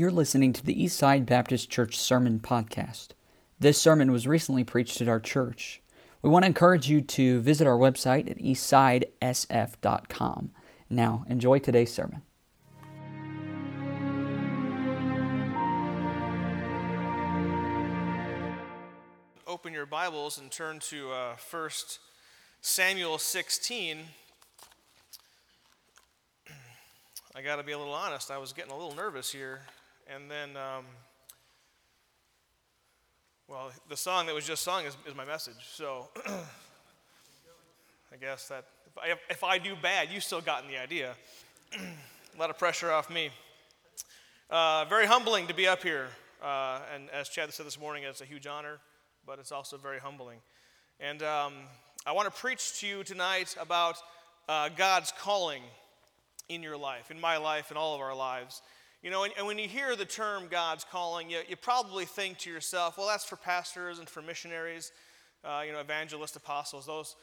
You're listening to the Eastside Baptist Church Sermon Podcast. This sermon was recently preached at our church. We want to encourage you to visit our website at eastsidesf.com. Now, enjoy today's sermon. Open your Bibles and turn to 1 Samuel 16. I got to be a little honest, I was getting a little nervous here. And then, the song that was just sung is my message. So I guess that if I do bad, you still gotten the idea. A lot of pressure off me. Very humbling to be up here. And as Chad said this morning, it's a huge honor, but it's also very humbling. And I want to preach to you tonight about God's calling in your life, in my life, in all of our lives. You know, and when you hear the term God's calling, you probably think to yourself, well, that's for pastors and for missionaries, evangelists, apostles,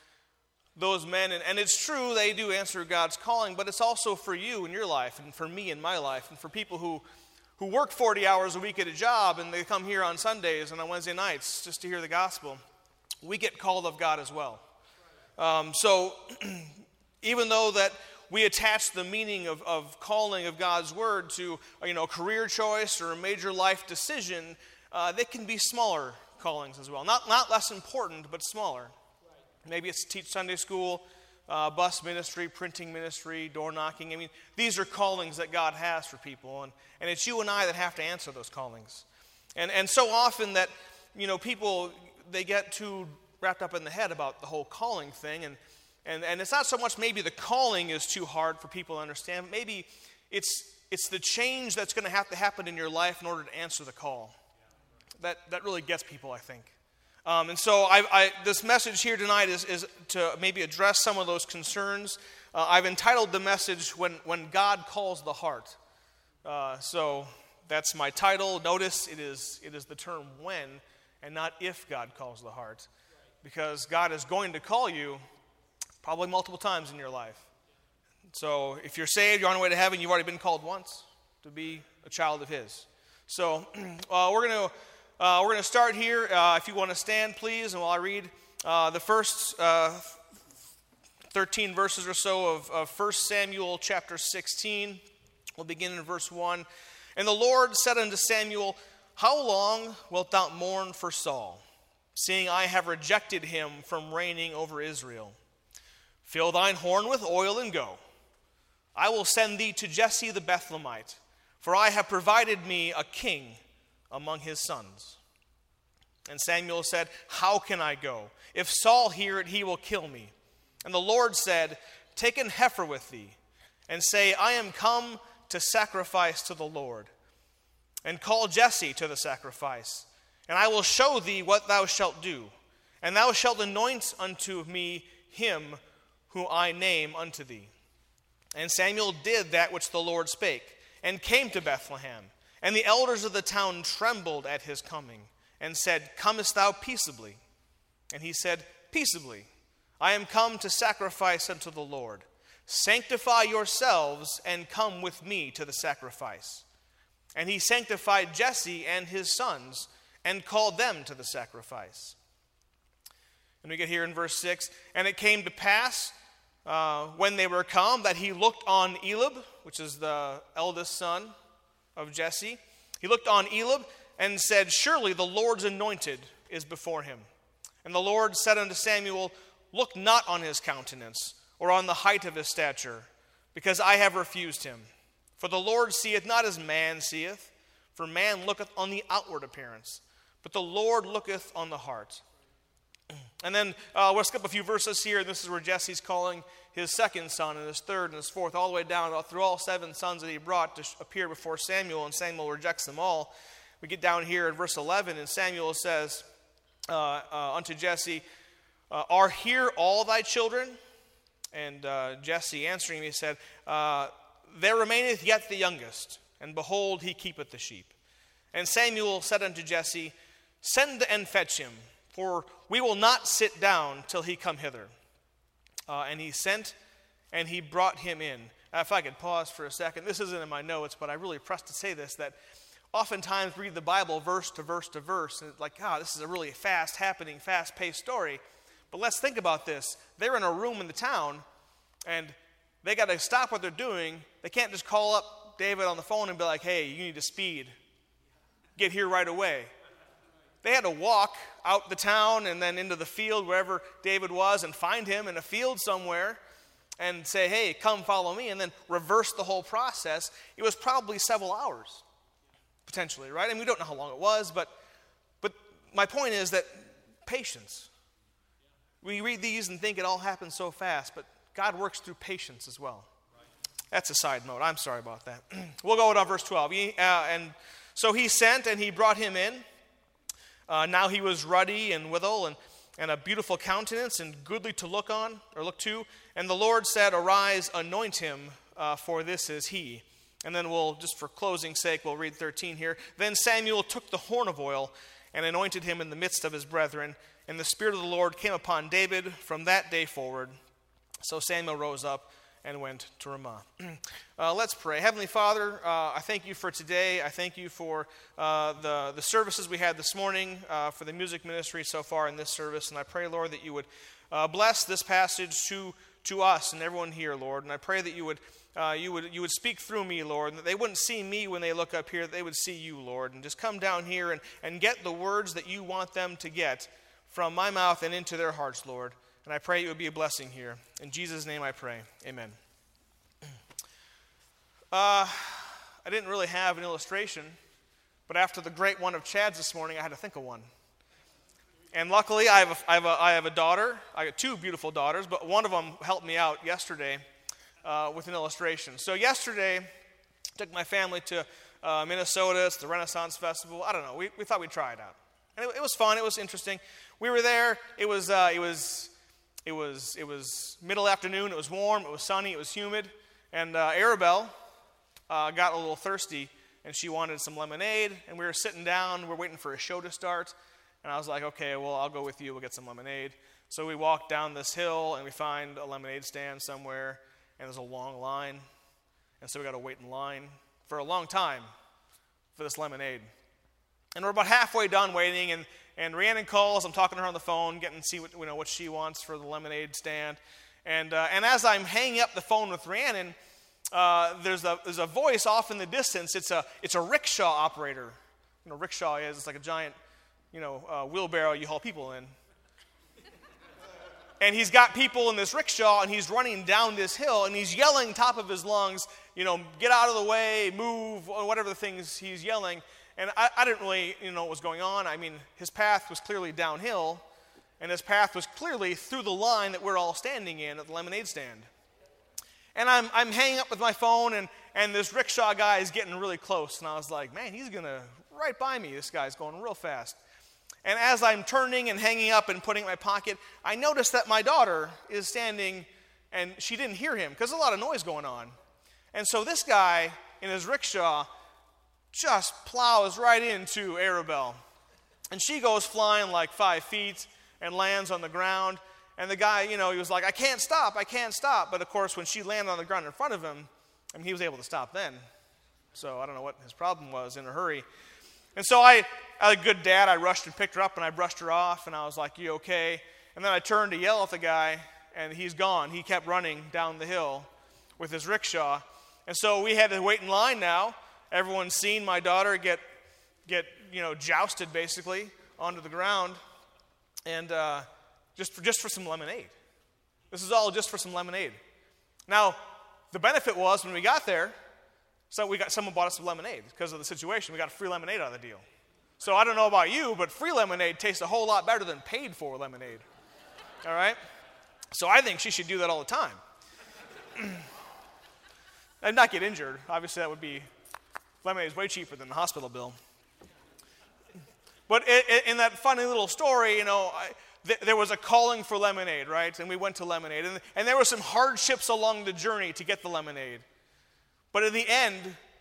those men. And it's true, they do answer God's calling, but it's also for you in your life and for me in my life and for people who work 40 hours a week at a job, and they come here on Sundays and on Wednesday nights just to hear the gospel. We get called of God as well. So even though that we attach the meaning of calling of God's word to a career choice or a major life decision, they can be smaller callings as well. Not less important, but smaller. Right. Maybe it's teach Sunday school, bus ministry, printing ministry, door knocking. I mean, these are callings that God has for people, and it's you and I that have to answer those callings. And so often that, people, they get too wrapped up in the head about the whole calling thing, and it's not so much maybe the calling is too hard for people to understand. Maybe it's the change that's going to have to happen in your life in order to answer the call. That really gets people, I think. And so I this message here tonight is to maybe address some of those concerns. I've entitled the message, When God Calls the Heart. So that's my title. Notice it is the term when and not if God calls the heart. Because God is going to call you probably multiple times in your life. So if you're saved, you're on your way to heaven, you've already been called once to be a child of His. So we're going to start here. If you want to stand, please, and while I read the first 13 verses or so of 1 Samuel chapter 16, we'll begin in verse 1. And the Lord said unto Samuel, How long wilt thou mourn for Saul, seeing I have rejected him from reigning over Israel? Fill thine horn with oil and go. I will send thee to Jesse the Bethlehemite, for I have provided me a king among his sons. And Samuel said, How can I go? If Saul hear it, he will kill me. And the Lord said, Take an heifer with thee, and say, I am come to sacrifice to the Lord. And call Jesse to the sacrifice, and I will show thee what thou shalt do. And thou shalt anoint unto me him who I name unto thee. And Samuel did that which the Lord spake, and came to Bethlehem. And the elders of the town trembled at his coming, and said, Comest thou peaceably? And he said, Peaceably, I am come to sacrifice unto the Lord. Sanctify yourselves, and come with me to the sacrifice. And he sanctified Jesse and his sons, and called them to the sacrifice. And we get here in verse 6, And it came to pass, when they were come, that he looked on Eliab, which is the eldest son of Jesse. He looked on Eliab and said, Surely the Lord's anointed is before him. And the Lord said unto Samuel, Look not on his countenance, or on the height of his stature, because I have refused him. For the Lord seeth not as man seeth, for man looketh on the outward appearance, but the Lord looketh on the heart. And then we'll skip a few verses here. This is where Jesse's calling his second son and his third and his fourth, all the way down through all seven sons that he brought to appear before Samuel, and Samuel rejects them all. We get down here in verse 11, and Samuel says unto Jesse, Are here all thy children? And Jesse answering me said, There remaineth yet the youngest, and behold, he keepeth the sheep. And Samuel said unto Jesse, Send and fetch him, for we will not sit down till he come hither. And he sent, and he brought him in. If I could pause for a second. This isn't in my notes, but I really pressed to say this, that oftentimes read the Bible verse to verse to verse, and it's like, this is a really fast-happening, fast-paced story. But let's think about this. They're in a room in the town, and they got to stop what they're doing. They can't just call up David on the phone and be like, hey, you need to speed. Get here right away. They had to walk out the town and then into the field wherever David was and find him in a field somewhere and say, hey, come follow me, and then reverse the whole process. It was probably several hours, potentially, right? I mean, we don't know how long it was, but my point is that patience. We read these and think it all happens so fast, but God works through patience as well. Right. That's a side note. I'm sorry about that. We'll go with verse 12. So he sent and he brought him in. Now he was ruddy and withal and a beautiful countenance and goodly to look on or look to. And the Lord said, arise, anoint him, for this is he. And then we'll, just for closing's sake, we'll read 13 here. Then Samuel took the horn of oil and anointed him in the midst of his brethren. And the Spirit of the Lord came upon David from that day forward. So Samuel rose up and went to Ramah. Let's pray. Heavenly Father, I thank you for today. I thank you for the services we had this morning, for the music ministry so far in this service. And I pray, Lord, that you would bless this passage to us and everyone here, Lord. And I pray that you would speak through me, Lord, and that they wouldn't see me when they look up here, that they would see you, Lord. And just come down here and get the words that you want them to get from my mouth and into their hearts, Lord. And I pray it would be a blessing here. In Jesus' name I pray. Amen. I didn't really have an illustration, but after the great one of Chad's this morning, I had to think of one. And luckily, I have a daughter. I got two beautiful daughters, but one of them helped me out yesterday with an illustration. So yesterday, I took my family to Minnesota. It's the Renaissance Festival. I don't know. We thought we'd try it out, and it was fun. It was interesting. We were there. It was middle afternoon, it was warm, it was sunny, it was humid, and Arabelle got a little thirsty, and she wanted some lemonade, and we were sitting down, we were waiting for a show to start, and I was like, okay, well, I'll go with you, we'll get some lemonade. So we walked down this hill, and we find a lemonade stand somewhere, and there's a long line, and so we got to wait in line for a long time for this lemonade. And we're about halfway done waiting, and Rhiannon calls. I'm talking to her on the phone, getting to see what she wants for the lemonade stand. And as I'm hanging up the phone with Rhiannon, there's a voice off in the distance. It's a rickshaw operator. You know, rickshaw it's like a giant, wheelbarrow you haul people in. And he's got people in this rickshaw, and he's running down this hill, and he's yelling top of his lungs, get out of the way, move, or whatever the things he's yelling. And I didn't really know what was going on. I mean, his path was clearly downhill, and his path was clearly through the line that we're all standing in at the lemonade stand. And I'm hanging up with my phone, and this rickshaw guy is getting really close. And I was like, man, he's going to right by me. This guy's going real fast. And as I'm turning and hanging up and putting it in my pocket, I noticed that my daughter is standing, and she didn't hear him because there's a lot of noise going on. And so this guy in his rickshaw just plows right into Arabelle. And she goes flying like 5 feet and lands on the ground. And the guy, he was like, I can't stop. But of course, when she landed on the ground in front of him, he was able to stop then. So I don't know what his problem was in a hurry. And so like a good dad, I rushed and picked her up and I brushed her off. And I was like, you okay? And then I turned to yell at the guy and he's gone. He kept running down the hill with his rickshaw. And so we had to wait in line now. Everyone's seen my daughter get jousted basically onto the ground, and just for some lemonade. This is all just for some lemonade. Now, the benefit was when we got there, someone bought us some lemonade because of the situation. We got a free lemonade out of the deal. So I don't know about you, but free lemonade tastes a whole lot better than paid for lemonade. All right? So I think she should do that all the time, and not get injured. Obviously, that would be. Lemonade is way cheaper than the hospital bill. But in that funny little story, there was a calling for lemonade, right? And we went to lemonade. And there were some hardships along the journey to get the lemonade. But in the end,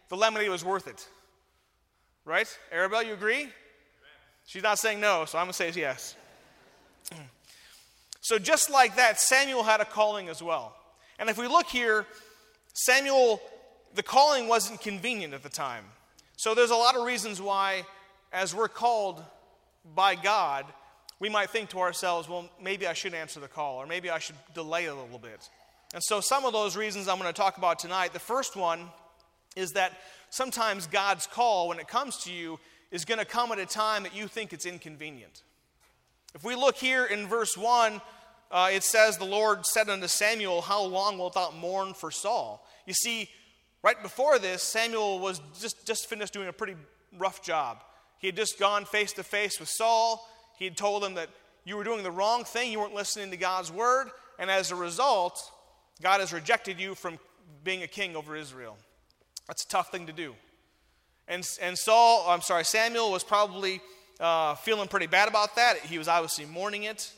the lemonade was worth it. Right? Arabelle, you agree? Amen. She's not saying no, so I'm going to say yes. So just like that, Samuel had a calling as well. And if we look here, the calling wasn't convenient at the time. So there's a lot of reasons why, as we're called by God, we might think to ourselves, well, maybe I should answer the call, or maybe I should delay a little bit. And so some of those reasons I'm going to talk about tonight. The first one is that sometimes God's call, when it comes to you, is going to come at a time that you think it's inconvenient. If we look here in verse 1, it says, "The Lord said unto Samuel, how long wilt thou mourn for Saul?" You see, right before this, Samuel was just finished doing a pretty rough job. He had just gone face to face with Saul. He had told him that you were doing the wrong thing. You weren't listening to God's word. And as a result, God has rejected you from being a king over Israel. That's a tough thing to do. And Samuel was probably feeling pretty bad about that. He was obviously mourning it.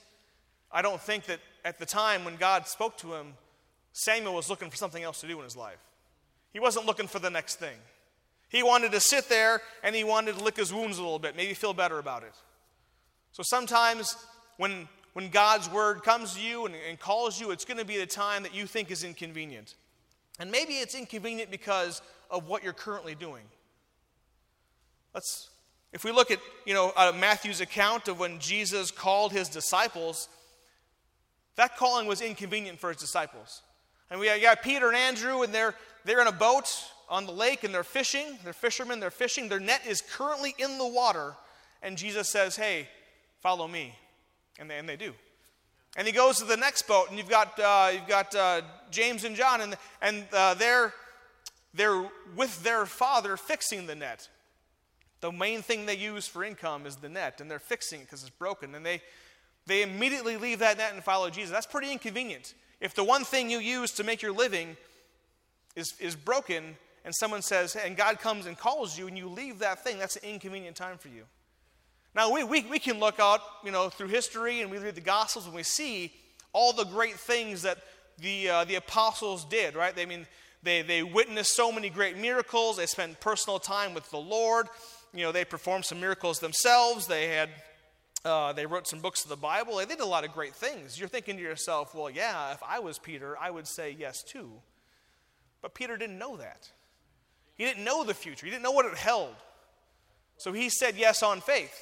I don't think that at the time when God spoke to him, Samuel was looking for something else to do in his life. He wasn't looking for the next thing. He wanted to sit there and he wanted to lick his wounds a little bit, maybe feel better about it. So sometimes when God's word comes to you and calls you, it's going to be at a time that you think is inconvenient. And maybe it's inconvenient because of what you're currently doing. If we look at Matthew's account of when Jesus called his disciples, that calling was inconvenient for his disciples. And we got Peter and Andrew, and they're in a boat on the lake, and they're fishing. They're fishermen, they're fishing. Their net is currently in the water, and Jesus says, "Hey, follow me," and they do. And he goes to the next boat, and you've got James and John, and they're with their father fixing the net. The main thing they use for income is the net, and they're fixing it because it's broken. And they immediately leave that net and follow Jesus. That's pretty inconvenient. If the one thing you use to make your living is broken, and someone says, hey, and God comes and calls you, and you leave that thing, that's an inconvenient time for you. Now, we can look out, through history, and we read the Gospels, and we see all the great things that the apostles did, right? I mean, they witnessed so many great miracles. They spent personal time with the Lord. They performed some miracles themselves. They wrote some books of the Bible. They did a lot of great things. You're thinking to yourself, well, yeah, if I was Peter, I would say yes too. But Peter didn't know that. He didn't know the future. He didn't know what it held. So he said yes on faith.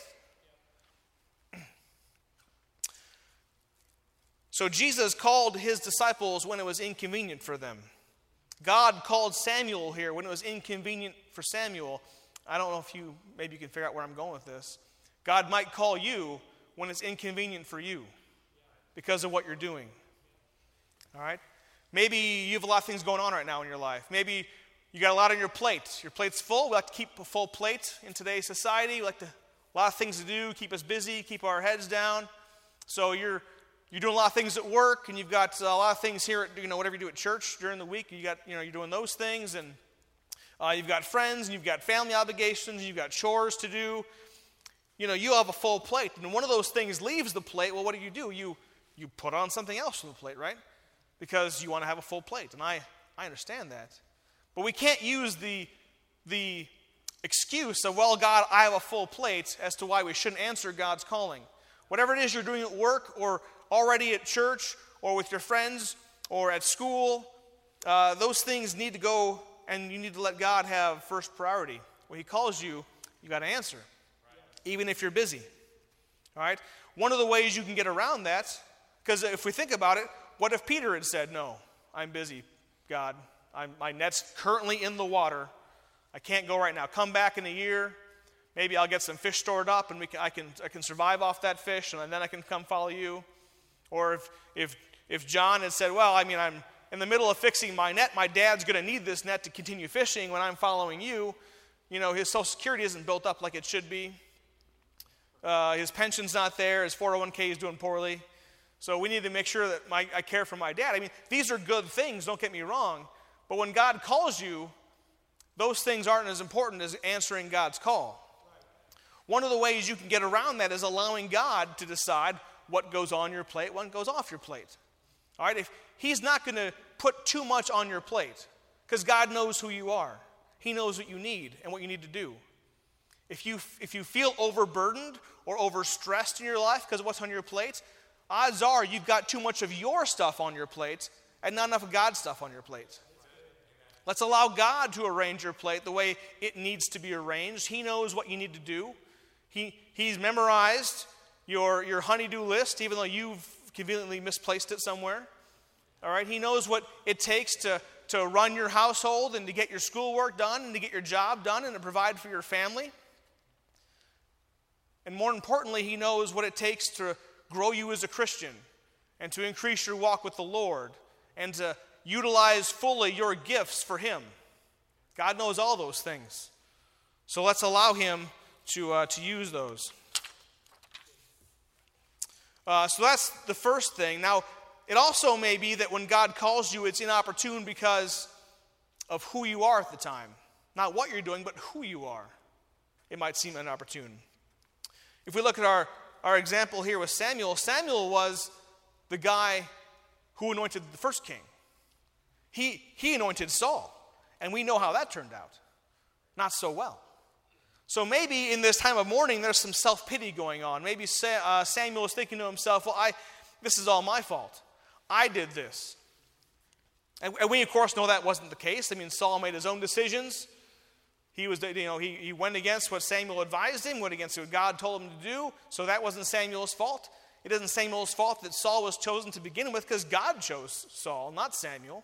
So Jesus called his disciples when it was inconvenient for them. God called Samuel here when it was inconvenient for Samuel. I don't know if maybe you can figure out where I'm going with this. God might call you when it's inconvenient for you because of what you're doing. All right? Maybe you have a lot of things going on right now in your life. Maybe you got a lot on your plate. Your plate's full. We like to keep a full plate in today's society. A lot of things to do, keep us busy, keep our heads down. So you're doing a lot of things at work, and you've got a lot of things here at, whatever you do at church during the week. You're doing those things, and you've got friends, and you've got family obligations, and you've got chores to do. You have a full plate, and one of those things leaves the plate. Well, what do? You put on something else on the plate, right? Because you want to have a full plate, and I understand that. But we can't use the excuse of, well, God, I have a full plate, as to why we shouldn't answer God's calling. Whatever it is you're doing at work, or already at church, or with your friends, or at school, those things need to go, and you need to let God have first priority. When he calls you, you got to answer, even if you're busy. All right? One of the ways you can get around that, because if we think about it, what if Peter had said, no, I'm busy, God. My net's currently in the water. I can't go right now. Come back in a year. Maybe I'll get some fish stored up, and I can survive off that fish, and then I can come follow you. Or if John had said, well, I mean, I'm in the middle of fixing my net. My dad's going to need this net to continue fishing when I'm following you. His Social Security isn't built up like it should be. His pension's not there. His 401k is doing poorly. So we need to make sure that I care for my dad. I mean, these are good things. Don't get me wrong. But when God calls you, those things aren't as important as answering God's call. One of the ways you can get around that is allowing God to decide what goes on your plate, what goes off your plate. All right, if he's not going to put too much on your plate, because God knows who you are. He knows what you need and what you need to do. If you feel overburdened or overstressed in your life because of what's on your plate, odds are you've got too much of your stuff on your plate and not enough of God's stuff on your plate. Let's allow God to arrange your plate the way it needs to be arranged. He knows what you need to do. He's memorized your honey-do list, even though you've conveniently misplaced it somewhere. All right? He knows what it takes to run your household and to get your schoolwork done and to get your job done and to provide for your family. And more importantly, he knows what it takes to grow you as a Christian and to increase your walk with the Lord and to utilize fully your gifts for him. God knows all those things. So let's allow him to use those. So that's the first thing. Now, it also may be that when God calls you, it's inopportune because of who you are at the time. Not what you're doing, but who you are. It might seem inopportune. If we look at our example here with Samuel, Samuel was the guy who anointed the first king. He anointed Saul, and we know how that turned out. Not so well. So maybe in this time of mourning, there's some self-pity going on. Maybe Samuel is thinking to himself, well, this is all my fault. I did this. And we, of course, know that wasn't the case. I mean, Saul made his own decisions. He was, he went against what Samuel advised him, went against what God told him to do. So that wasn't Samuel's fault. It isn't Samuel's fault that Saul was chosen to begin with because God chose Saul, not Samuel.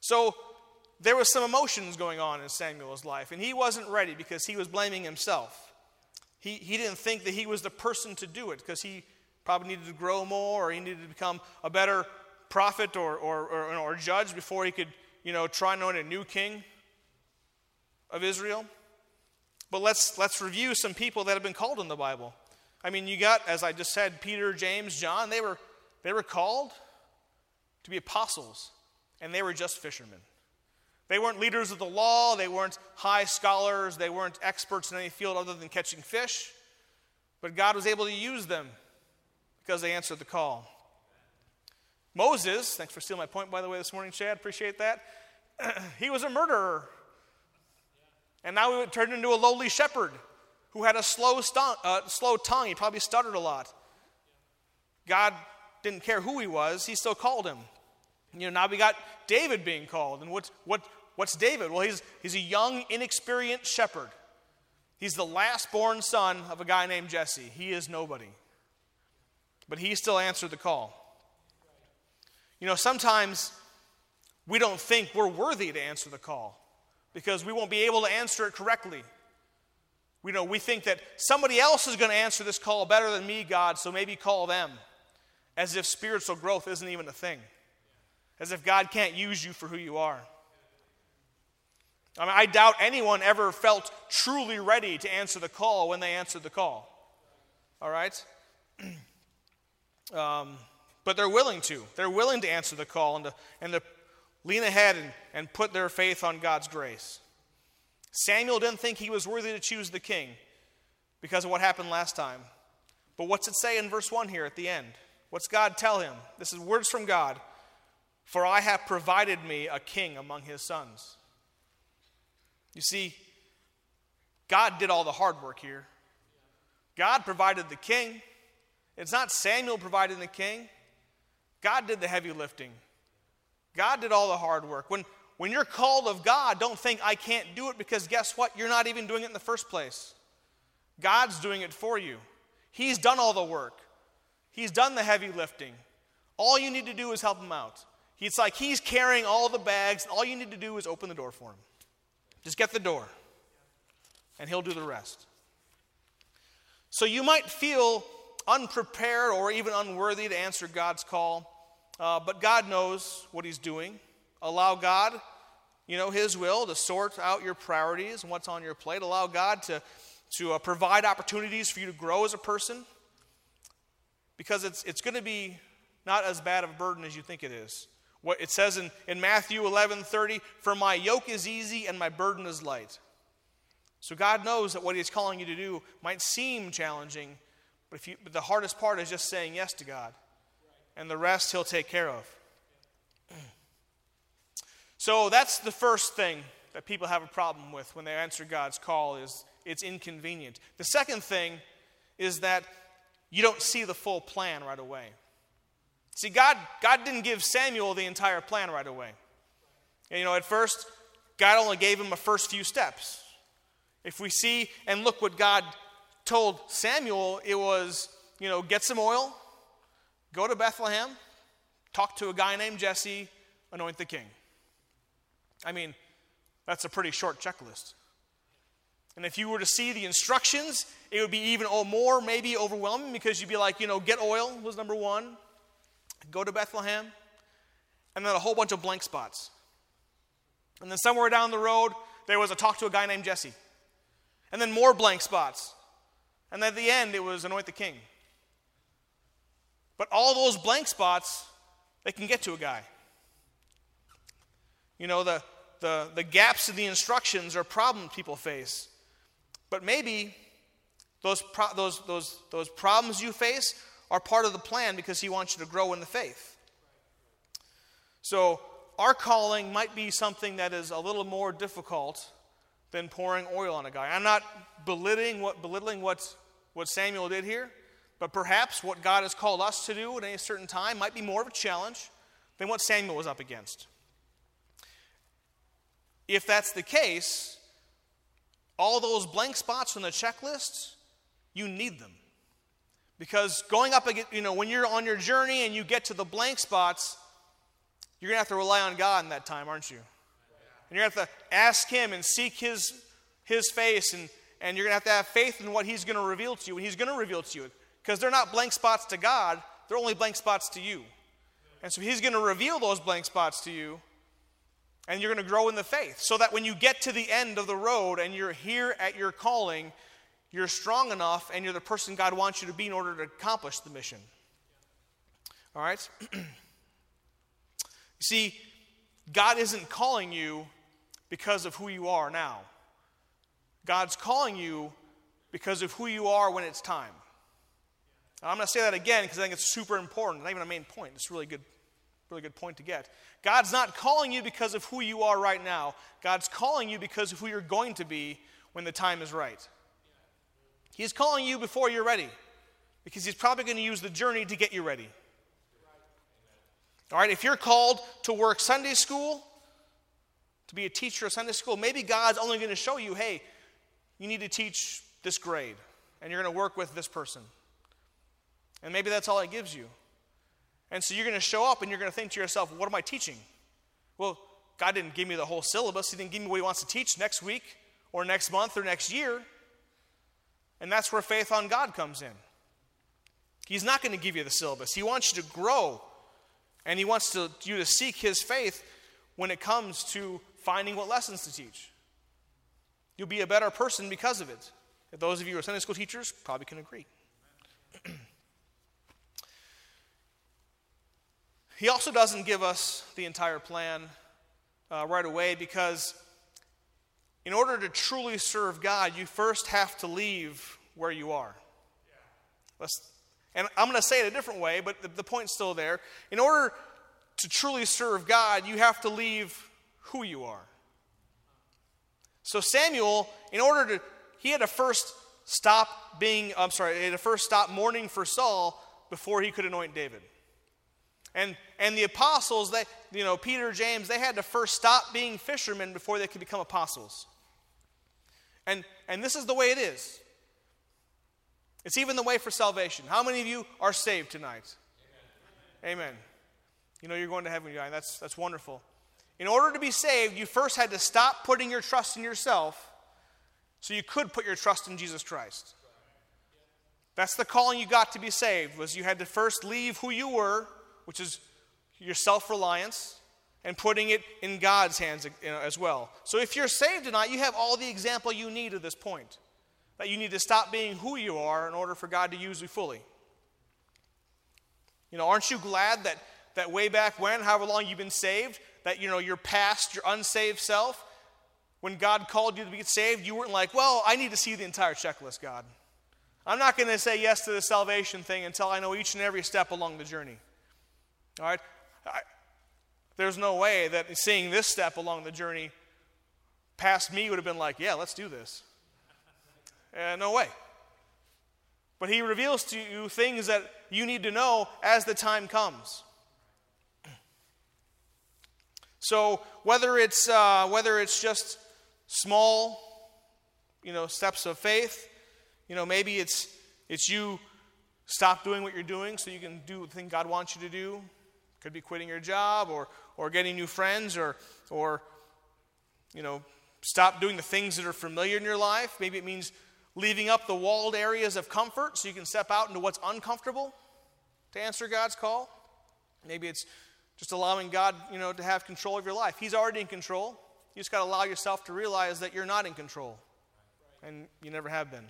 So there was some emotions going on in Samuel's life, and he wasn't ready because he was blaming himself. He didn't think that he was the person to do it because he probably needed to grow more, or he needed to become a better prophet or judge before he could, try and anoint a new king of Israel. But let's review some people that have been called in the Bible. I mean, you got, as I just said, Peter, James, John. They were called to be apostles, and they were just fishermen. They weren't leaders of the law. They weren't high scholars. They weren't experts in any field other than catching fish. But God was able to use them, because they answered the call. Moses, thanks for stealing my point, by the way, this morning, Chad. Appreciate that. He was a murderer. And now he would turn into a lowly shepherd who had a slow tongue. He probably stuttered a lot. God didn't care who he was. He still called him. Now we got David being called. And what's David? Well, he's a young, inexperienced shepherd. He's the last born son of a guy named Jesse. He is nobody. But he still answered the call. Sometimes we don't think we're worthy to answer the call because we won't be able to answer it correctly. We think that somebody else is going to answer this call better than me, God, so maybe call them, as if spiritual growth isn't even a thing, as if God can't use you for who you are. I mean, I doubt anyone ever felt truly ready to answer the call when they answered the call. All right? But they're willing to. They're willing to answer the call and to lean ahead and put their faith on God's grace. Samuel didn't think he was worthy to choose the king because of what happened last time. But what's it say in verse 1 here at the end? What's God tell him? This is words from God. For I have provided me a king among his sons. You see, God did all the hard work here. God provided the king. It's not Samuel providing the king. God did the heavy lifting. God did all the hard work. When you're called of God, don't think I can't do it, because guess what? You're not even doing it in the first place. God's doing it for you. He's done all the work. He's done the heavy lifting. All you need to do is help him out. It's like he's carrying all the bags, and all you need to do is open the door for him. Just get the door, and he'll do the rest. So you might feel unprepared or even unworthy to answer God's call, but God knows what he's doing. Allow God, his will to sort out your priorities and what's on your plate. Allow God to provide opportunities for you to grow as a person, because it's going to be not as bad of a burden as you think it is. What it says in Matthew 11:30, for my yoke is easy and my burden is light. So God knows that what he's calling you to do might seem challenging, but the hardest part is just saying yes to God. And the rest he'll take care of. So that's the first thing that people have a problem with when they answer God's call, is it's inconvenient. The second thing is that you don't see the full plan right away. See, God didn't give Samuel the entire plan right away. You know, at first, God only gave him the first few steps. If we see and look what God told Samuel, it was, you know, get some oil, go to Bethlehem, talk to a guy named Jesse, anoint the king. I mean, that's a pretty short checklist. And if you were to see the instructions, it would be even more maybe overwhelming, because you'd be like, you know, get oil was number one, go to Bethlehem, and then a whole bunch of blank spots. And then somewhere down the road, there was a talk to a guy named Jesse. And then more blank spots. And at the end, it was anoint the king. But all those blank spots, they can get to a guy. You know, the gaps in the instructions are problems people face. But maybe those problems you face are part of the plan, because he wants you to grow in the faith. So our calling might be something that is a little more difficult than pouring oil on a guy. I'm not belittling what Samuel did here, but perhaps what God has called us to do at any certain time might be more of a challenge than what Samuel was up against. If that's the case, all those blank spots on the checklist, you need them. Because going up against, you know, when you're on your journey and you get to the blank spots, you're going to have to rely on God in that time, aren't you? And you're going to have to ask him and seek his face, and you're going to have faith in what he's going to reveal to you, and he's going to reveal to you. Because they're not blank spots to God, they're only blank spots to you. And so he's going to reveal those blank spots to you, and you're going to grow in the faith, so that when you get to the end of the road and you're here at your calling, you're strong enough and you're the person God wants you to be in order to accomplish the mission. All right? See, God isn't calling you because of who you are now. God's calling you because of who you are when it's time. And I'm going to say that again, because I think it's super important. It's not even a main point. It's a really good point to get. God's not calling you because of who you are right now. God's calling you because of who you're going to be when the time is right. He's calling you before you're ready, because he's probably going to use the journey to get you ready. All right, if you're called to work Sunday school, to be a teacher of Sunday school, maybe God's only going to show you, hey, you need to teach this grade, and you're going to work with this person. And maybe that's all it gives you. And so you're going to show up and you're going to think to yourself, what am I teaching? Well, God didn't give me the whole syllabus. He didn't give me what he wants to teach next week or next month or next year. And that's where faith on God comes in. He's not going to give you the syllabus. He wants you to grow. And he wants you to seek his faith when it comes to finding what lessons to teach. You'll be a better person because of it. If those of you who are Sunday school teachers probably can agree. He also doesn't give us the entire plan right away, because in order to truly serve God, you first have to leave where you are. And I'm going to say it a different way, but the point's still there. In order to truly serve God, you have to leave who you are. So Samuel, he had to first stop mourning for Saul before he could anoint David. And the apostles, they, you know, Peter, James, they had to first stop being fishermen before they could become apostles. And this is the way it is. It's even the way for salvation. How many of you are saved tonight? Amen. You know you're going to heaven, guys. That's wonderful. In order to be saved, you first had to stop putting your trust in yourself so you could put your trust in Jesus Christ. That's the calling you got to be saved, was you had to first leave who you were, which is your self-reliance, and putting it in God's hands as well. So if you're saved tonight, you have all the example you need at this point. That you need to stop being who you are in order for God to use you fully. You know, aren't you glad that way back when, however long you've been saved, that, you know, your past, your unsaved self, when God called you to be saved, you weren't like, well, I need to see the entire checklist, God. I'm not going to say yes to the salvation thing until I know each and every step along the journey. All right, there's no way that seeing this step along the journey past me would have been like, yeah, let's do this. No way. But he reveals to you things that you need to know as the time comes. So whether it's just small, steps of faith, maybe it's you stop doing what you're doing so you can do the thing God wants you to do. Could be quitting your job or getting new friends or stop doing the things that are familiar in your life. Maybe it means leaving up the walled areas of comfort so you can step out into what's uncomfortable to answer God's call. Maybe it's just allowing God, to have control of your life. He's already in control. You just got to allow yourself to realize that you're not in control. And you never have been.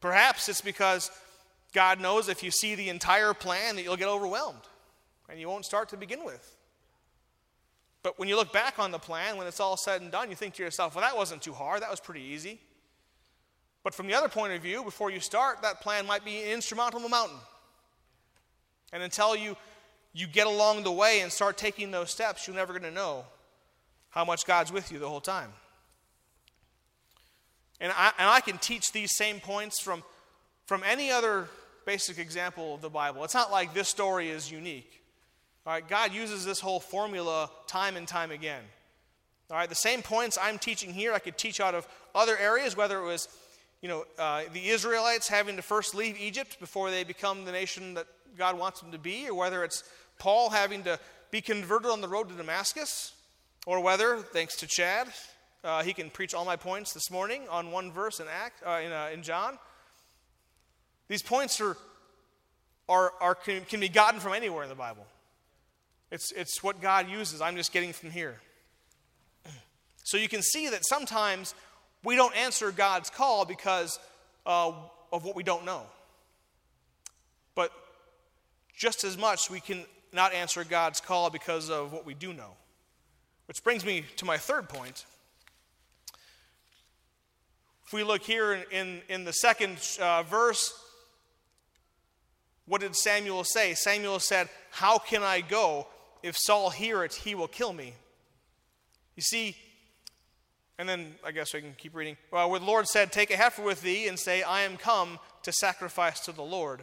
Perhaps it's because God knows if you see the entire plan that you'll get overwhelmed. And you won't start to begin with. But when you look back on the plan, when it's all said and done, you think to yourself, well, that wasn't too hard. That was pretty easy. But from the other point of view, before you start, that plan might be an insurmountable mountain. And until you get along the way and start taking those steps, you're never going to know how much God's with you the whole time. And I can teach these same points from any other basic example of the Bible. It's not like this story is unique. All right, God uses this whole formula time and time again. All right, the same points I'm teaching here, I could teach out of other areas, whether it was, the Israelites having to first leave Egypt before they become the nation that God wants them to be, or whether it's Paul having to be converted on the road to Damascus, or whether, thanks to Chad, he can preach all my points this morning on one verse in John. These points can be gotten from anywhere in the Bible. It's what God uses. I'm just getting from here. So you can see that sometimes we don't answer God's call because of what we don't know. But just as much, we can not answer God's call because of what we do know. Which brings me to my third point. If we look here in the second verse, what did Samuel say? Samuel said, "How can I go? If Saul hear it, he will kill me." You see, and then I guess I can keep reading. Well, where the Lord said, "Take a heifer with thee and say, I am come to sacrifice to the Lord."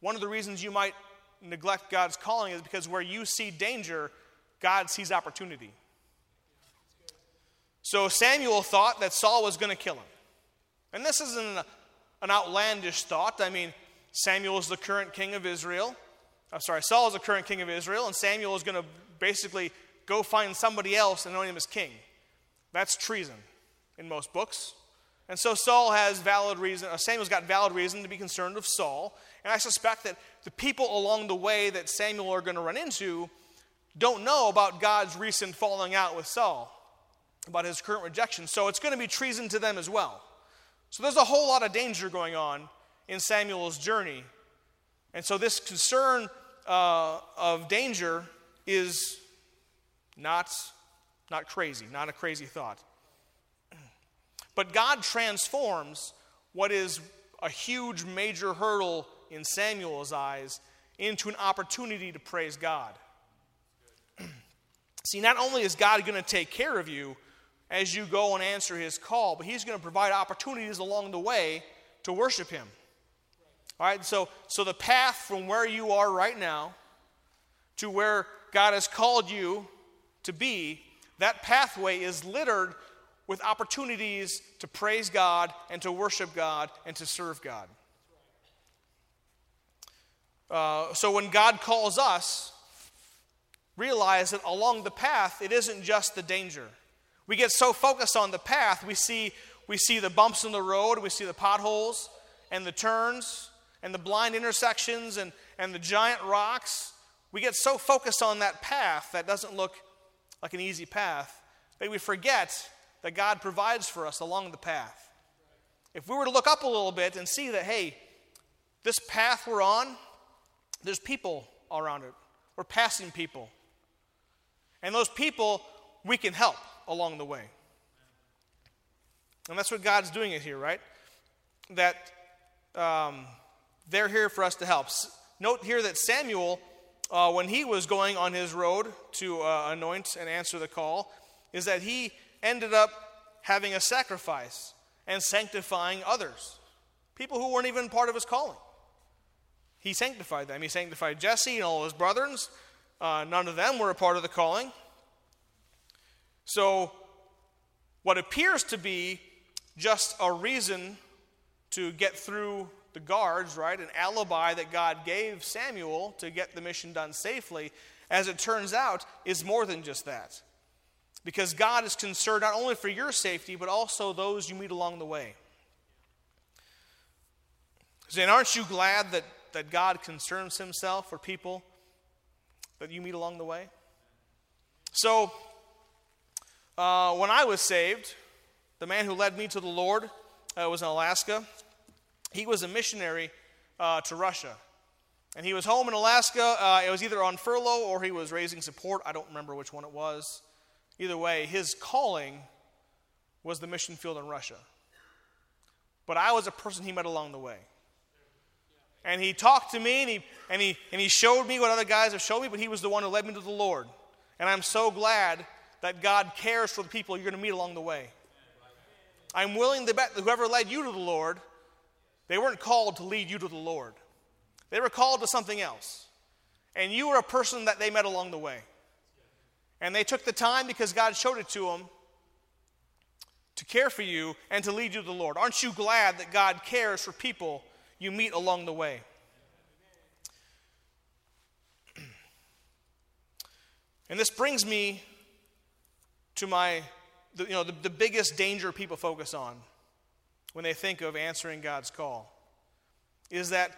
One of the reasons you might neglect God's calling is because where you see danger, God sees opportunity. So Samuel thought that Saul was going to kill him. And this isn't an outlandish thought. I mean, Saul is the current king of Israel, and Samuel is going to basically go find somebody else and anoint him as king. That's treason in most books. And so Samuel's got valid reason to be concerned of Saul. And I suspect that the people along the way that Samuel are going to run into don't know about God's recent falling out with Saul, about his current rejection. So it's going to be treason to them as well. So there's a whole lot of danger going on in Samuel's journey. And so this concern of danger is not crazy, not a crazy thought. But God transforms what is a huge, major hurdle in Samuel's eyes into an opportunity to praise God. See, not only is God going to take care of you as you go and answer his call, but he's going to provide opportunities along the way to worship him. All right, so the path from where you are right now to where God has called you to be, that pathway is littered with opportunities to praise God and to worship God and to serve God. So when God calls us, realize that along the path, it isn't just the danger. We get so focused on the path, we see the bumps in the road, we see the potholes and the turns and the blind intersections and the giant rocks. We get so focused on that path that doesn't look like an easy path that we forget that God provides for us along the path. If we were to look up a little bit and see that, hey, this path we're on, there's people around it. We're passing people. And those people, we can help along the way. And that's what God's doing it here, right? That they're here for us to help. Note here that Samuel, when he was going on his road to anoint and answer the call, is that he ended up having a sacrifice and sanctifying others. People who weren't even part of his calling. He sanctified them. He sanctified Jesse and all his brothers. None of them were a part of the calling. So what appears to be just a reason to get through the guards, right, an alibi that God gave Samuel to get the mission done safely, as it turns out, is more than just that. Because God is concerned not only for your safety, but also those you meet along the way. And aren't you glad that God concerns himself for people that you meet along the way? So, when I was saved, the man who led me to the Lord was in Alaska. He was a missionary to Russia. And he was home in Alaska. It was either on furlough or he was raising support. I don't remember which one it was. Either way, his calling was the mission field in Russia. But I was a person he met along the way. And he talked to me, and he showed me what other guys have showed me, but he was the one who led me to the Lord. And I'm so glad that God cares for the people you're going to meet along the way. I'm willing to bet that whoever led you to the Lord, they weren't called to lead you to the Lord. They were called to something else. And you were a person that they met along the way. And they took the time, because God showed it to them, to care for you and to lead you to the Lord. Aren't you glad that God cares for people you meet along the way? And this brings me to the biggest danger people focus on when they think of answering God's call, is that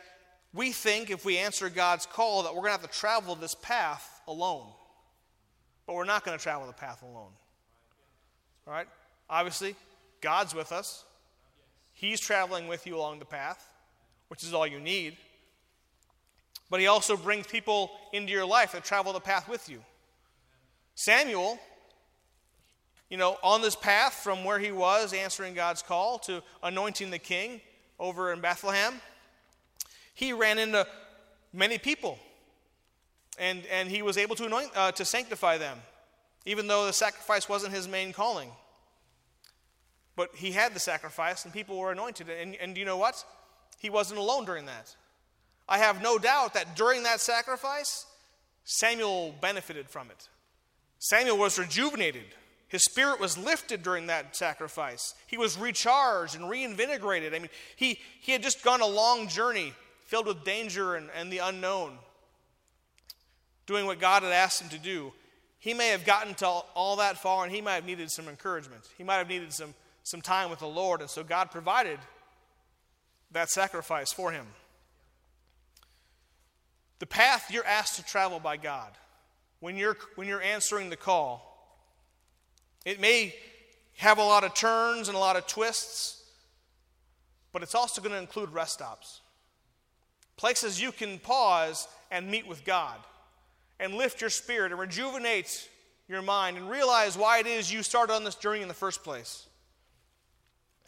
we think if we answer God's call that we're going to have to travel this path alone. But we're not going to travel the path alone. All right? Obviously, God's with us. He's traveling with you along the path, which is all you need. But he also brings people into your life that travel the path with you. Samuel, on this path from where he was answering God's call to anointing the king over in Bethlehem, he ran into many people. And he was able to anoint to sanctify them, even though the sacrifice wasn't his main calling. But he had the sacrifice, and people were anointed. And you know what? He wasn't alone during that. I have no doubt that during that sacrifice, Samuel benefited from it. Samuel was rejuvenated. His spirit was lifted during that sacrifice. He was recharged and reinvigorated. I mean, he had just gone a long journey filled with danger and the unknown, doing what God had asked him to do. He may have gotten to all that far, and he might have needed some encouragement. He might have needed some time with the Lord, and so God provided that sacrifice for him. The path you're asked to travel by God, when you're answering the call, it may have a lot of turns and a lot of twists, but it's also going to include rest stops. Places you can pause and meet with God, and lift your spirit and rejuvenate your mind and realize why it is you started on this journey in the first place.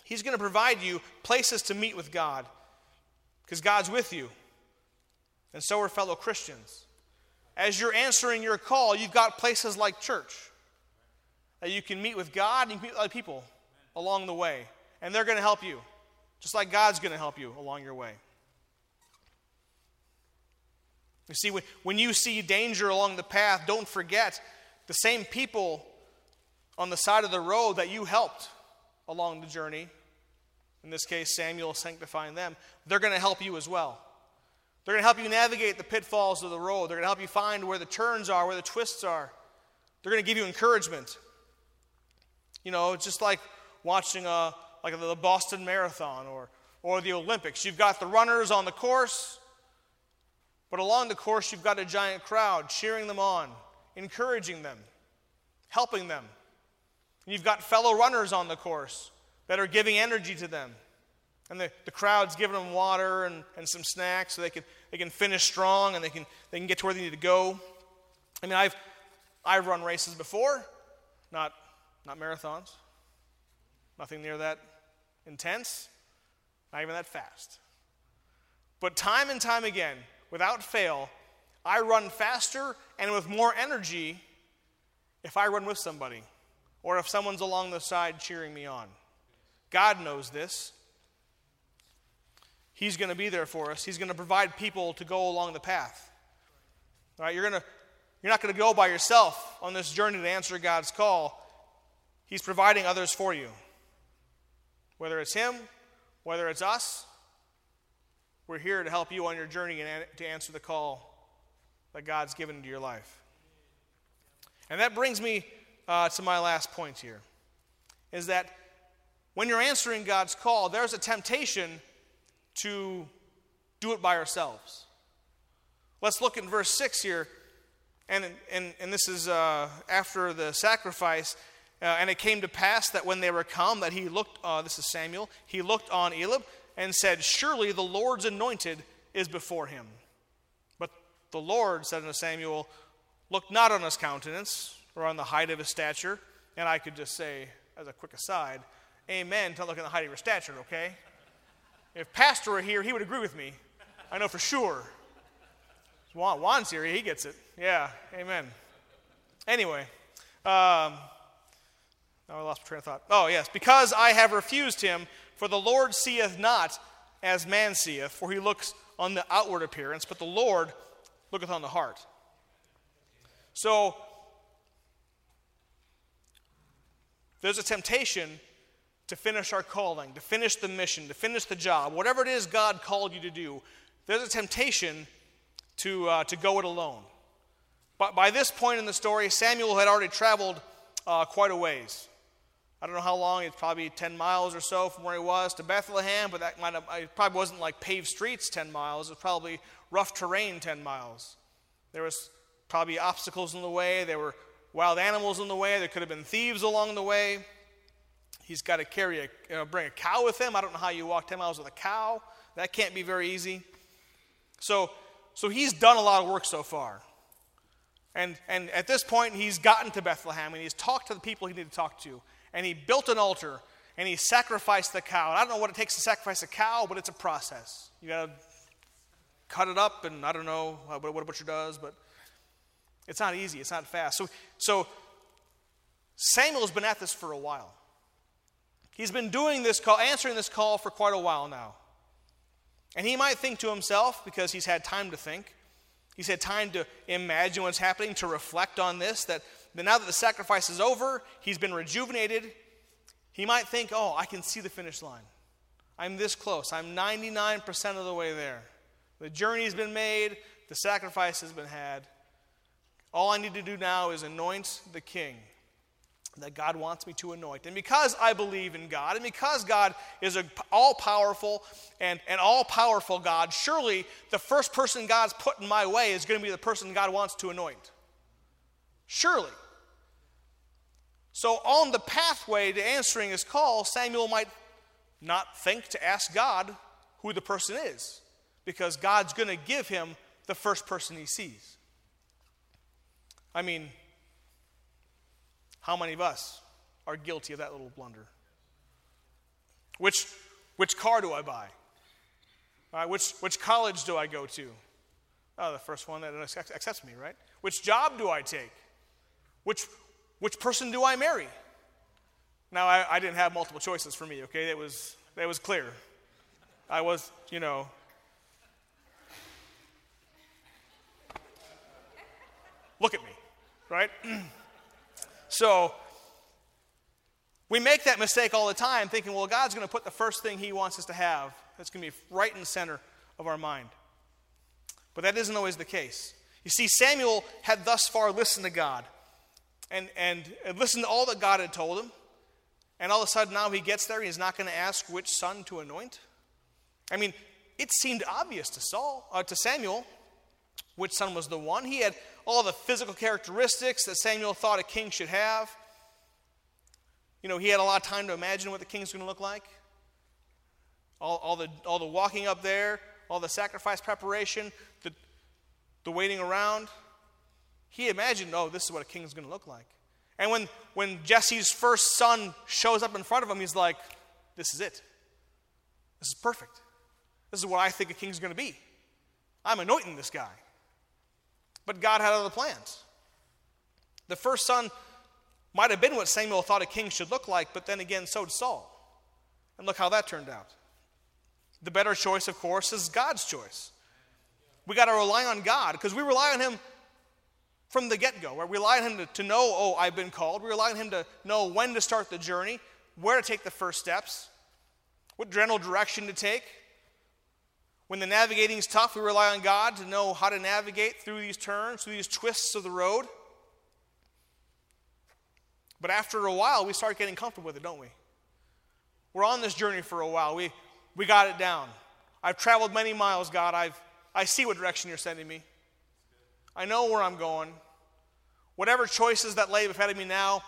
He's going to provide you places to meet with God, because God's with you, and so are fellow Christians. As you're answering your call, you've got places like church that you can meet with God, and you can meet other people along the way, and they're going to help you, just like God's going to help you along your way. You see, when you see danger along the path, don't forget the same people on the side of the road that you helped along the journey. In this case, Samuel sanctifying them. They're going to help you as well. They're going to help you navigate the pitfalls of the road. They're going to help you find where the turns are, where the twists are. They're going to give you encouragement. It's just like watching the Boston Marathon or the Olympics. You've got the runners on the course, but along the course, you've got a giant crowd cheering them on, encouraging them, helping them. And you've got fellow runners on the course that are giving energy to them. And the crowd's giving them water and some snacks so they can finish strong and they can get to where they need to go. I mean, I've run races before, not marathons, nothing near that intense, not even that fast. But time and time again, without fail, I run faster and with more energy if I run with somebody or if someone's along the side cheering me on. God knows this. He's going to be there for us. He's going to provide people to go along the path. All right, you're not going to go by yourself on this journey to answer God's call. He's providing others for you. Whether it's him, whether it's us, we're here to help you on your journey and to answer the call that God's given to your life. And that brings me to my last point here, is that when you're answering God's call, there's a temptation to do it by ourselves. Let's look in verse 6 here, and this is after the sacrifice. And it came to pass that when they were come, that he looked, this is Samuel, he looked on Eliab and said, surely the Lord's anointed is before him. But the Lord said unto Samuel, look not on his countenance, or on the height of his stature. And I could just say, as a quick aside, amen, don't look at the height of your stature, okay? If Pastor were here, he would agree with me. I know for sure. Juan's here, he gets it. Yeah, amen. Anyway, now I lost my train of thought. Oh, yes. Because I have refused him, for the Lord seeth not as man seeth, for he looks on the outward appearance, but the Lord looketh on the heart. So, there's a temptation to finish our calling, to finish the mission, to finish the job, whatever it is God called you to do. There's a temptation to go it alone. But by this point in the story, Samuel had already traveled quite a ways. I don't know how long, it's probably 10 miles or so from where he was to Bethlehem, but that might have, it probably wasn't like paved streets 10 miles, it was probably rough terrain 10 miles. There was probably obstacles in the way, there were wild animals in the way, there could have been thieves along the way. He's got to bring a cow with him. I don't know how you walk 10 miles with a cow. That can't be very easy. So he's done a lot of work so far. And at this point, he's gotten to Bethlehem, and he's talked to the people he needed to talk to. And he built an altar, and he sacrificed the cow. And I don't know what it takes to sacrifice a cow, but it's a process. You got to cut it up, and I don't know what a butcher does, but it's not easy. It's not fast. So Samuel's been at this for a while. He's been doing this call, answering this call for quite a while now. And he might think to himself, because he's had time to think, he's had time to imagine what's happening, to reflect on this, that now that the sacrifice is over, he's been rejuvenated. He might think, oh, I can see the finish line. I'm this close. I'm 99% of the way there. The journey's been made. The sacrifice has been had. All I need to do now is anoint the king that God wants me to anoint. And because I believe in God, and because God is an all-powerful and an all-powerful God, surely the first person God's put in my way is going to be the person God wants to anoint. Surely. So on the pathway to answering his call, Samuel might not think to ask God who the person is, because God's going to give him the first person he sees. I mean, how many of us are guilty of that little blunder? Which car do I buy? All right, which college do I go to? Oh, the first one that accepts me, right? Which job do I take? Which person do I marry? Now, I didn't have multiple choices for me, okay? That was clear. I was, you know. Look at me, right? So, we make that mistake all the time, thinking, well, God's going to put the first thing he wants us to have. That's going to be right in the center of our mind. But that isn't always the case. You see, Samuel had thus far listened to God and listened to all that God had told him. And all of a sudden, now he gets there, he's not going to ask which son to anoint. I mean, it seemed obvious to Samuel, which son was the one. He had all the physical characteristics that Samuel thought a king should have. You know, he had a lot of time to imagine what the king's going to look like. All the walking up there, all the sacrifice preparation, the waiting around. He imagined, oh, this is what a king's going to look like. And when Jesse's first son shows up in front of him, he's like, this is it. This is perfect. This is what I think a king's going to be. I'm anointing this guy. But God had other plans. The first son might have been what Samuel thought a king should look like, but then again, so did Saul. And look how that turned out. The better choice, of course, is God's choice. We got to rely on God, because we rely on him from the get-go. Right? We rely on him to know, oh, I've been called. We rely on him to know when to start the journey, where to take the first steps, what general direction to take. When the navigating is tough, we rely on God to know how to navigate through these turns, through these twists of the road. But after a while, we start getting comfortable with it, don't we? We're on this journey for a while. We got it down. I've traveled many miles, God. I see what direction you're sending me. I know where I'm going. Whatever choices that lay ahead of me now,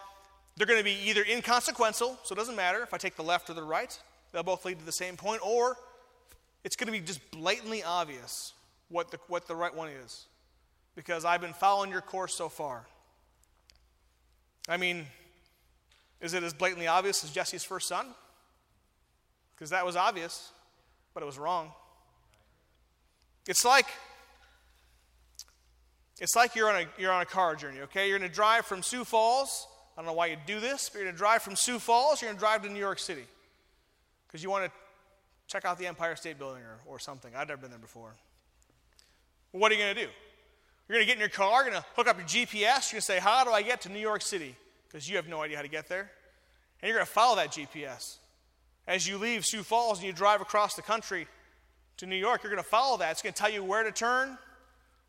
they're going to be either inconsequential, so it doesn't matter if I take the left or the right. They'll both lead to the same point, or it's going to be just blatantly obvious what the right one is, because I've been following your course so far. I mean, is it as blatantly obvious as Jesse's first son? Because that was obvious, but it was wrong. It's like you're on a car journey, okay? You're going to drive from Sioux Falls. I don't know why you do this, but you're going to drive from Sioux Falls. You're going to drive to New York City because you want to check out the Empire State Building or something. I've never been there before. Well, what are you going to do? You're going to get in your car, you're going to hook up your GPS, you're going to say, how do I get to New York City? Because you have no idea how to get there. And you're going to follow that GPS. As you leave Sioux Falls and you drive across the country to New York, you're going to follow that. It's going to tell you where to turn,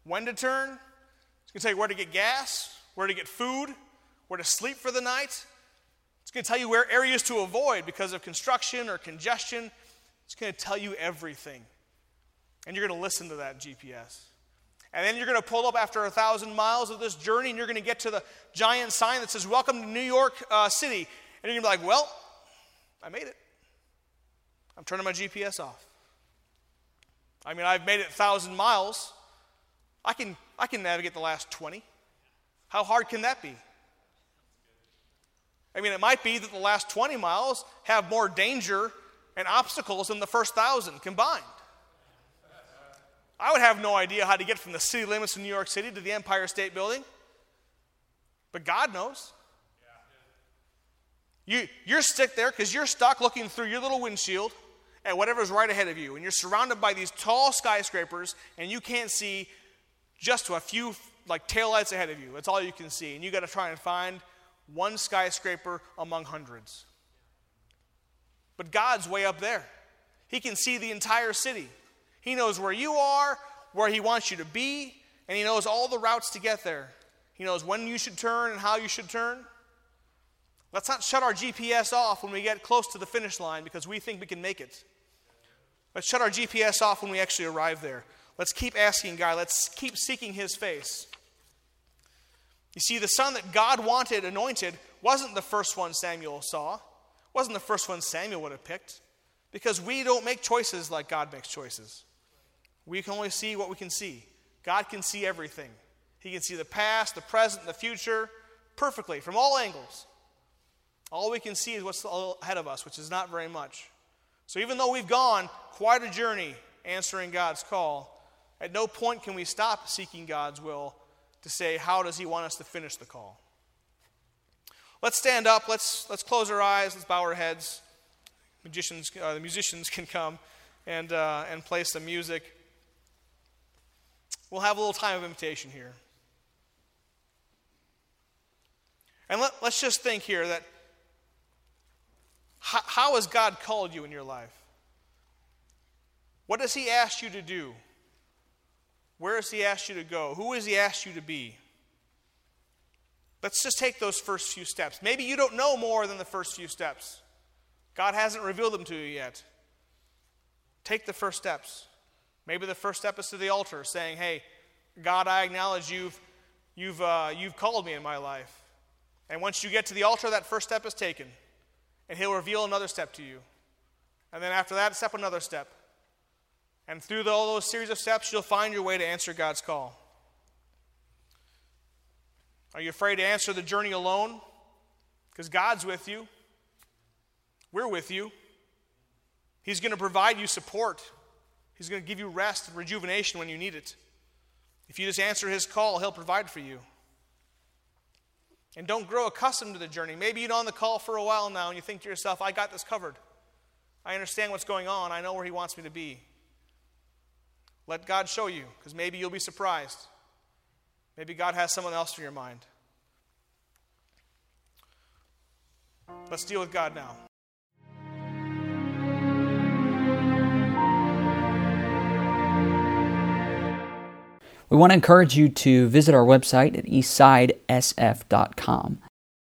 when to turn. It's going to tell you where to get gas, where to get food, where to sleep for the night. It's going to tell you where areas to avoid because of construction or congestion. It's going to tell you everything. And you're going to listen to that GPS. And then you're going to pull up after 1,000 miles of this journey, and you're going to get to the giant sign that says, welcome to New York City. And you're going to be like, well, I made it. I'm turning my GPS off. I mean, I've made it 1,000 miles. I can navigate the last 20. How hard can that be? I mean, it might be that the last 20 miles have more danger and obstacles than the first 1,000 combined. I would have no idea how to get from the city limits of New York City to the Empire State Building. But God knows. You're stuck there because you're stuck looking through your little windshield at whatever's right ahead of you. And you're surrounded by these tall skyscrapers, and you can't see just a few like taillights ahead of you. That's all you can see. And you got to try and find one skyscraper among hundreds. But God's way up there. He can see the entire city. He knows where you are, where he wants you to be, and he knows all the routes to get there. He knows when you should turn and how you should turn. Let's not shut our GPS off when we get close to the finish line because we think we can make it. Let's shut our GPS off when we actually arrive there. Let's keep asking God. Let's keep seeking his face. You see, the son that God wanted, anointed, wasn't the first one Samuel saw. Wasn't the first one Samuel would have picked. Because we don't make choices like God makes choices. We can only see what we can see. God can see everything. He can see the past, the present, the future perfectly from all angles. All we can see is what's ahead of us, which is not very much. So even though we've gone quite a journey answering God's call, at no point can we stop seeking God's will to say, how does he want us to finish the call? Let's stand up. Let's close our eyes. Let's bow our heads. The musicians can come and play some music. We'll have a little time of invitation here. And let's just think here that how has God called you in your life? What has he asked you to do? Where has he asked you to go? Who has he asked you to be? Let's just take those first few steps. Maybe you don't know more than the first few steps. God hasn't revealed them to you yet. Take the first steps. Maybe the first step is to the altar, saying, hey, God, I acknowledge you've called me in my life. And once you get to the altar, that first step is taken. And he'll reveal another step to you. And then after that step, another step. And through all those series of steps, you'll find your way to answer God's call. Are you afraid to answer the journey alone? Because God's with you. We're with you. He's going to provide you support. He's going to give you rest and rejuvenation when you need it. If you just answer his call, he'll provide for you. And don't grow accustomed to the journey. Maybe you're on the call for a while now and you think to yourself, I got this covered. I understand what's going on. I know where he wants me to be. Let God show you, because maybe you'll be surprised. Maybe God has someone else in your mind. Let's deal with God now. We want to encourage you to visit our website at eastsidesf.com.